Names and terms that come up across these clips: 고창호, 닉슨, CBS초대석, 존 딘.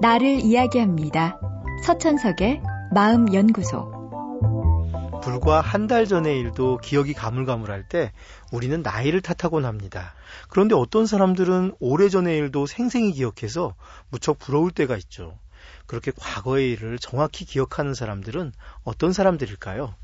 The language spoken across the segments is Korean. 나를 이야기합니다. 서천석의 마음연구소. 불과 한 달 전의 일도 기억이 가물가물할 때 우리는 나이를 탓하곤 합니다. 그런데 어떤 사람들은 오래전의 일도 생생히 기억해서 무척 부러울 때가 있죠. 그렇게 과거의 일을 정확히 기억하는 사람들은 어떤 사람들일까요?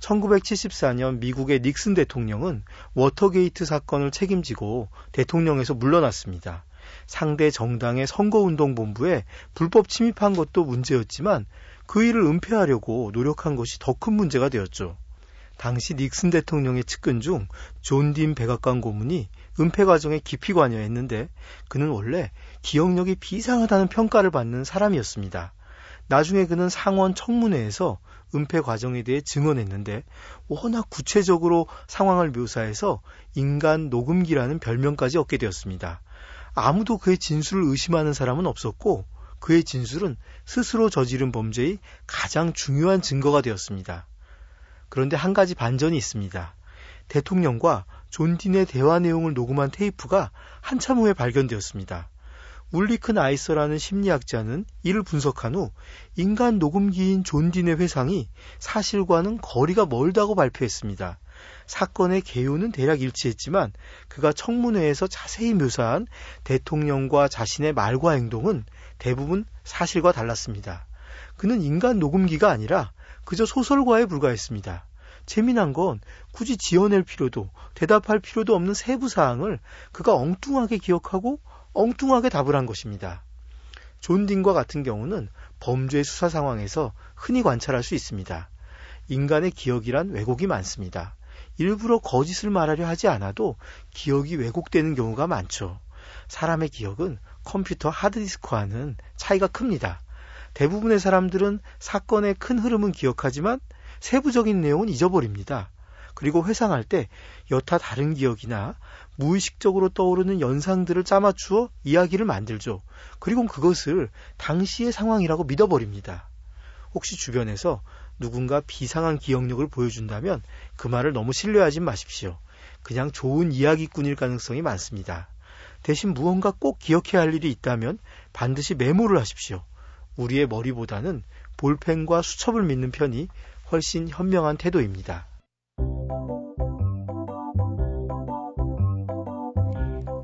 1974년 미국의 닉슨 대통령은 워터게이트 사건을 책임지고 대통령에서 물러났습니다. 상대 정당의 선거운동본부에 불법 침입한 것도 문제였지만 그 일을 은폐하려고 노력한 것이 더 큰 문제가 되었죠. 당시 닉슨 대통령의 측근 중 존 딘 백악관 고문이 은폐 과정에 깊이 관여했는데 그는 원래 기억력이 비상하다는 평가를 받는 사람이었습니다. 나중에 그는 상원 청문회에서 은폐 과정에 대해 증언했는데 워낙 구체적으로 상황을 묘사해서 인간 녹음기라는 별명까지 얻게 되었습니다. 아무도 그의 진술을 의심하는 사람은 없었고 그의 진술은 스스로 저지른 범죄의 가장 중요한 증거가 되었습니다. 그런데 한 가지 반전이 있습니다. 대통령과 존 딘의 대화 내용을 녹음한 테이프가 한참 후에 발견되었습니다. 울리크 나이서라는 심리학자는 이를 분석한 후 인간 녹음기인 존 딘의 회상이 사실과는 거리가 멀다고 발표했습니다. 사건의 개요는 대략 일치했지만 그가 청문회에서 자세히 묘사한 대통령과 자신의 말과 행동은 대부분 사실과 달랐습니다. 그는 인간 녹음기가 아니라 그저 소설과에 불과했습니다. 재미난 건 굳이 지어낼 필요도 대답할 필요도 없는 세부 사항을 그가 엉뚱하게 기억하고 엉뚱하게 답을 한 것입니다. 존 딘과 같은 경우는 범죄 수사 상황에서 흔히 관찰할 수 있습니다. 인간의 기억이란 왜곡이 많습니다. 일부러 거짓을 말하려 하지 않아도 기억이 왜곡되는 경우가 많죠. 사람의 기억은 컴퓨터 하드디스크와는 차이가 큽니다. 대부분의 사람들은 사건의 큰 흐름은 기억하지만 세부적인 내용은 잊어버립니다. 그리고 회상할 때 여타 다른 기억이나 무의식적으로 떠오르는 연상들을 짜맞추어 이야기를 만들죠. 그리고 그것을 당시의 상황이라고 믿어버립니다. 혹시 주변에서 누군가 비상한 기억력을 보여준다면 그 말을 너무 신뢰하지 마십시오. 그냥 좋은 이야기꾼일 가능성이 많습니다. 대신 무언가 꼭 기억해야 할 일이 있다면 반드시 메모를 하십시오. 우리의 머리보다는 볼펜과 수첩을 믿는 편이 훨씬 현명한 태도입니다.